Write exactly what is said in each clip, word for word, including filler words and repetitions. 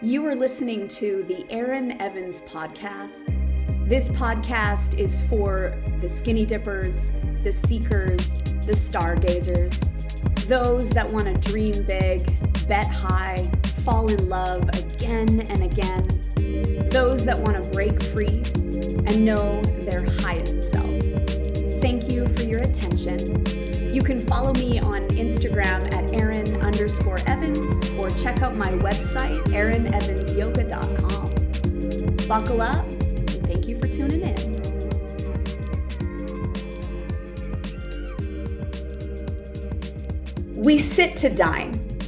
You are listening to the Aaron Evans podcast. This podcast is for the skinny dippers, the seekers, the stargazers, those that want to dream big, bet high, fall in love again and again, those that want to break free and know their highest self. Thank you for your attention. You can follow me on Instagram at Aaron underscore Evans or check out my website, Aaron Evans Yoga dot com. Buckle up and thank you for tuning in. We sit to dine.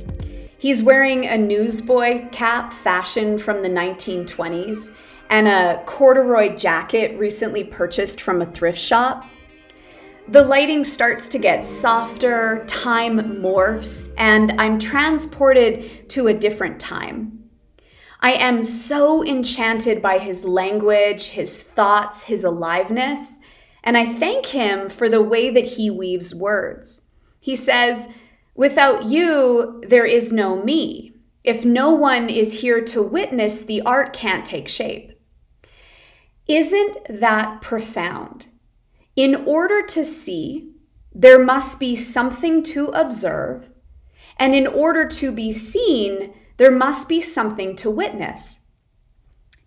He's wearing a newsboy cap fashioned from the nineteen twenties and a corduroy jacket recently purchased from a thrift shop. The lighting starts to get softer, time morphs, and I'm transported to a different time. I am so enchanted by his language, his thoughts, his aliveness, and I thank him for the way that he weaves words. He says, "Without you, there is no me. If no one is here to witness, the art can't take shape." Isn't that profound? In order to see, there must be something to observe, and in order to be seen, there must be something to witness.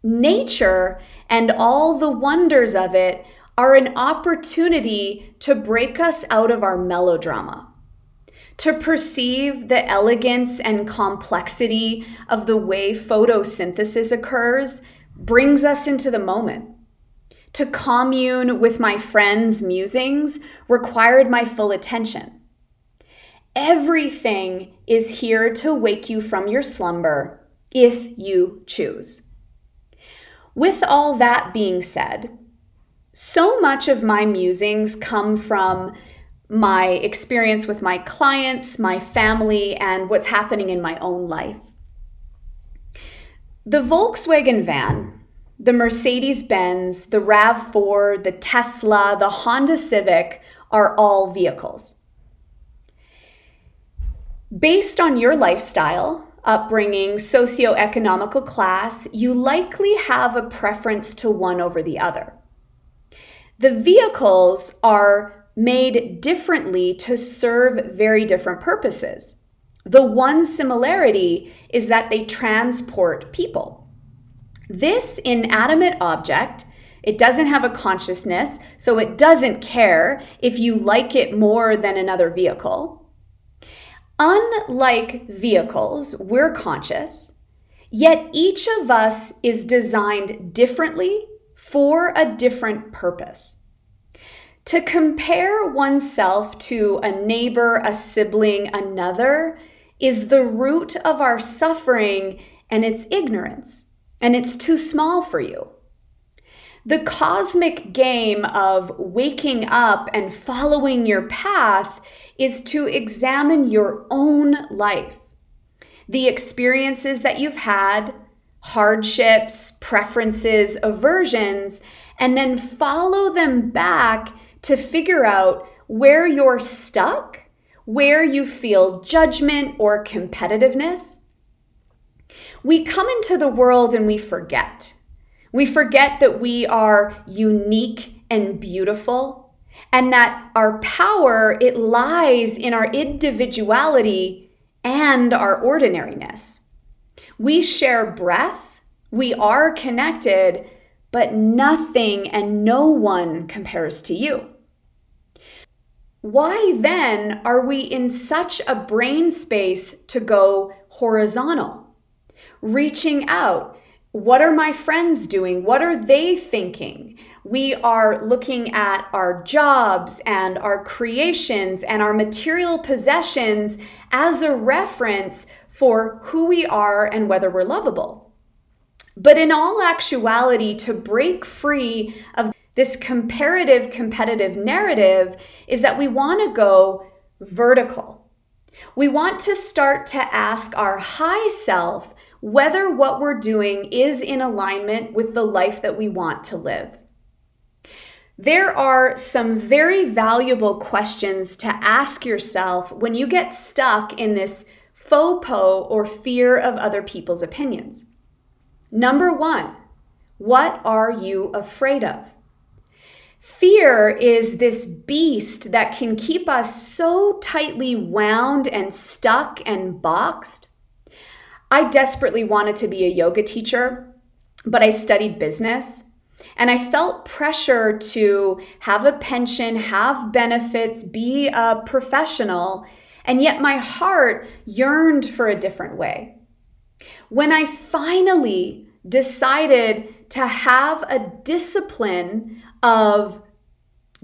Nature and all the wonders of it are an opportunity to break us out of our melodrama, to perceive the elegance and complexity of the way photosynthesis occurs brings us into the moment. To commune with my friend's musings required my full attention. Everything is here to wake you from your slumber if you choose. With all that being said, so much of my musings come from my experience with my clients, my family, and what's happening in my own life. The Volkswagen van, the Mercedes-Benz, the RAV four, the Tesla, the Honda Civic are all vehicles. Based on your lifestyle, upbringing, socioeconomical class, you likely have a preference to one over the other. The vehicles are made differently to serve very different purposes. The one similarity is that they transport people. This inanimate object, it doesn't have a consciousness, so it doesn't care if you like it more than another vehicle. Unlike vehicles, we're conscious, yet each of us is designed differently for a different purpose. To compare oneself to a neighbor, a sibling, another, is the root of our suffering and its ignorance. And it's too small for you. The cosmic game of waking up and following your path is to examine your own life, the experiences that you've had, hardships, preferences, aversions, and then follow them back to figure out where you're stuck, where you feel judgment or competitiveness. We come into the world and we forget. We forget that we are unique and beautiful, and that our power, it lies in our individuality and our ordinariness. We share breath, we are connected, but nothing and no one compares to you. Why then are we in such a brain space to go horizontal? Reaching out. What are my friends doing? What are they thinking? We are looking at our jobs and our creations and our material possessions as a reference for who we are and whether we're lovable. But in all actuality, to break free of this comparative, competitive narrative is that we want to go vertical. We want to start to ask our high self whether what we're doing is in alignment with the life that we want to live. There are some very valuable questions to ask yourself when you get stuck in this FOPO or fear of other people's opinions. Number one, what are you afraid of? Fear is this beast that can keep us so tightly wound and stuck and boxed. I desperately wanted to be a yoga teacher, but I studied business. And I felt pressure to have a pension, have benefits, be a professional, and yet my heart yearned for a different way. When I finally decided to have a discipline of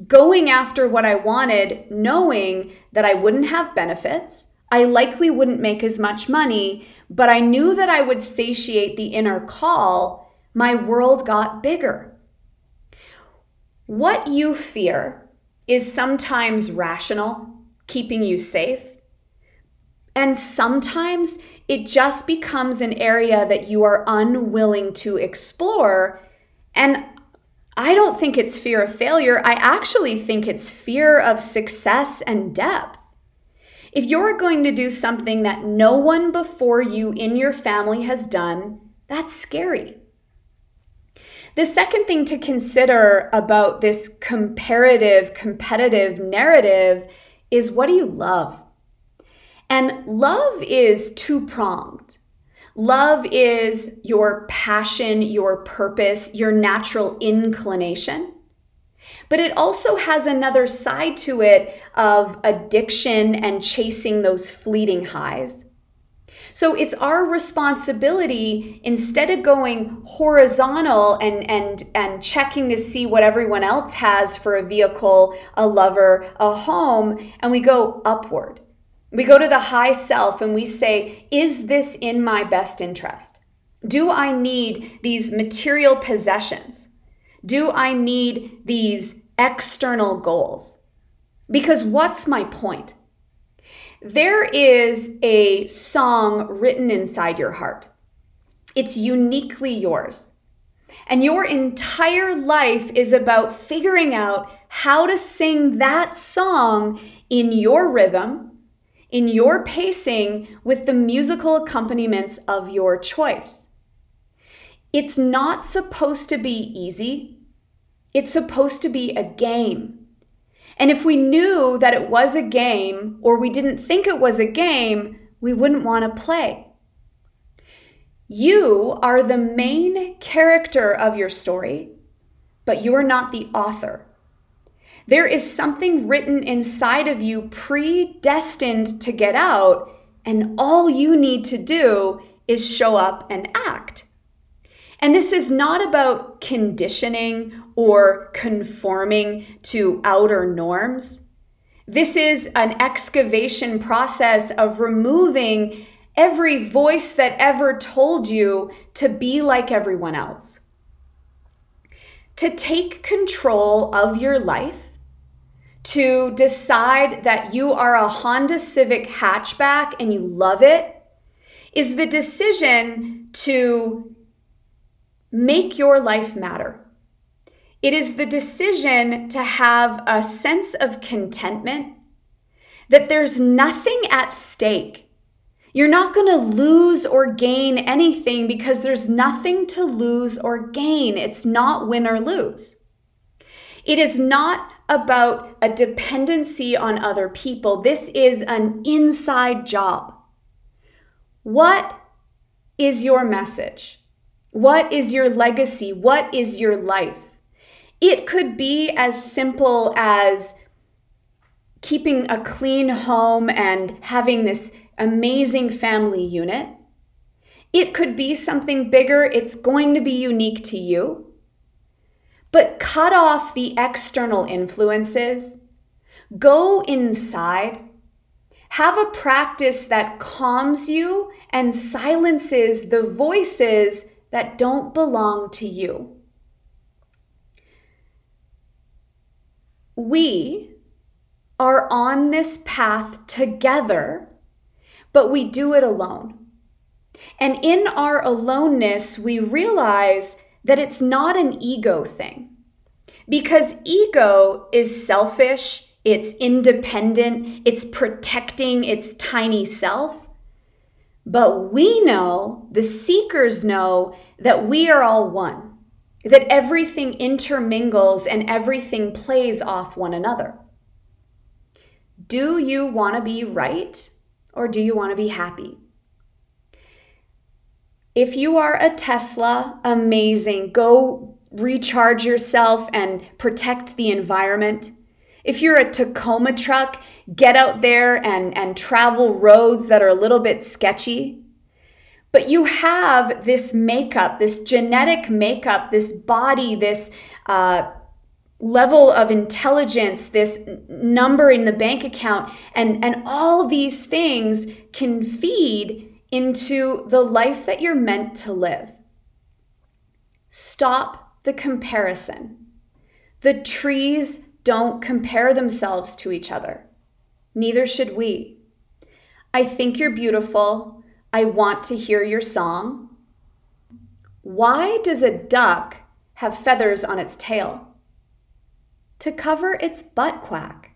going after what I wanted, knowing that I wouldn't have benefits, I likely wouldn't make as much money, but I knew that I would satiate the inner call, my world got bigger. What you fear is sometimes rational, keeping you safe, and sometimes it just becomes an area that you are unwilling to explore. And I don't think it's fear of failure. I actually think it's fear of success and depth. If you're going to do something that no one before you in your family has done, that's scary. The second thing to consider about this comparative, competitive narrative is, what do you love? And love is two-pronged. Love is your passion, your purpose, your natural inclination. But it also has another side to it of addiction and chasing those fleeting highs. So it's our responsibility, instead of going horizontal and, and, and checking to see what everyone else has for a vehicle, a lover, a home, and we go upward. We go to the high self and we say, is this in my best interest? Do I need these material possessions? Do I need these external goals? Because what's my point? There is a song written inside your heart. It's uniquely yours. And your entire life is about figuring out how to sing that song in your rhythm, in your pacing, with the musical accompaniments of your choice. It's not supposed to be easy. It's supposed to be a game. And if we knew that it was a game, or we didn't think it was a game, we wouldn't want to play. You are the main character of your story, but you are not the author. There is something written inside of you predestined to get out, and all you need to do is show up and act. And this is not about conditioning or conforming to outer norms. This is an excavation process of removing every voice that ever told you to be like everyone else. To take control of your life, to decide that you are a Honda Civic hatchback and you love it, is the decision to make your life matter. It is the decision to have a sense of contentment, that there's nothing at stake. You're not going to lose or gain anything because there's nothing to lose or gain. It's not win or lose. It is not about a dependency on other people. This is an inside job. What is your message? What is your legacy? What is your life? It could be as simple as keeping a clean home and having this amazing family unit. It could be something bigger. It's going to be unique to you. But cut off the external influences. Go inside. Have a practice that calms you and silences the voices that don't belong to you. We are on this path together, but we do it alone. And in our aloneness, we realize that it's not an ego thing, because ego is selfish, it's independent, it's protecting its tiny self. But we know, the seekers know, that we are all one, that everything intermingles and everything plays off one another. Do you want to be right, or do you want to be happy? If you are a Tesla, amazing. Go recharge yourself and protect the environment. If you're a Tacoma truck, get out there and, and travel roads that are a little bit sketchy. But you have this makeup, this genetic makeup, this body, this uh, level of intelligence, this number in the bank account, and, and all these things can feed into the life that you're meant to live. Stop the comparison. The trees don't compare themselves to each other. Neither should we. I think you're beautiful. I want to hear your song. Why does a duck have feathers on its tail? To cover its butt quack.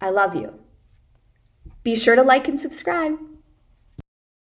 I love you. Be sure to like and subscribe.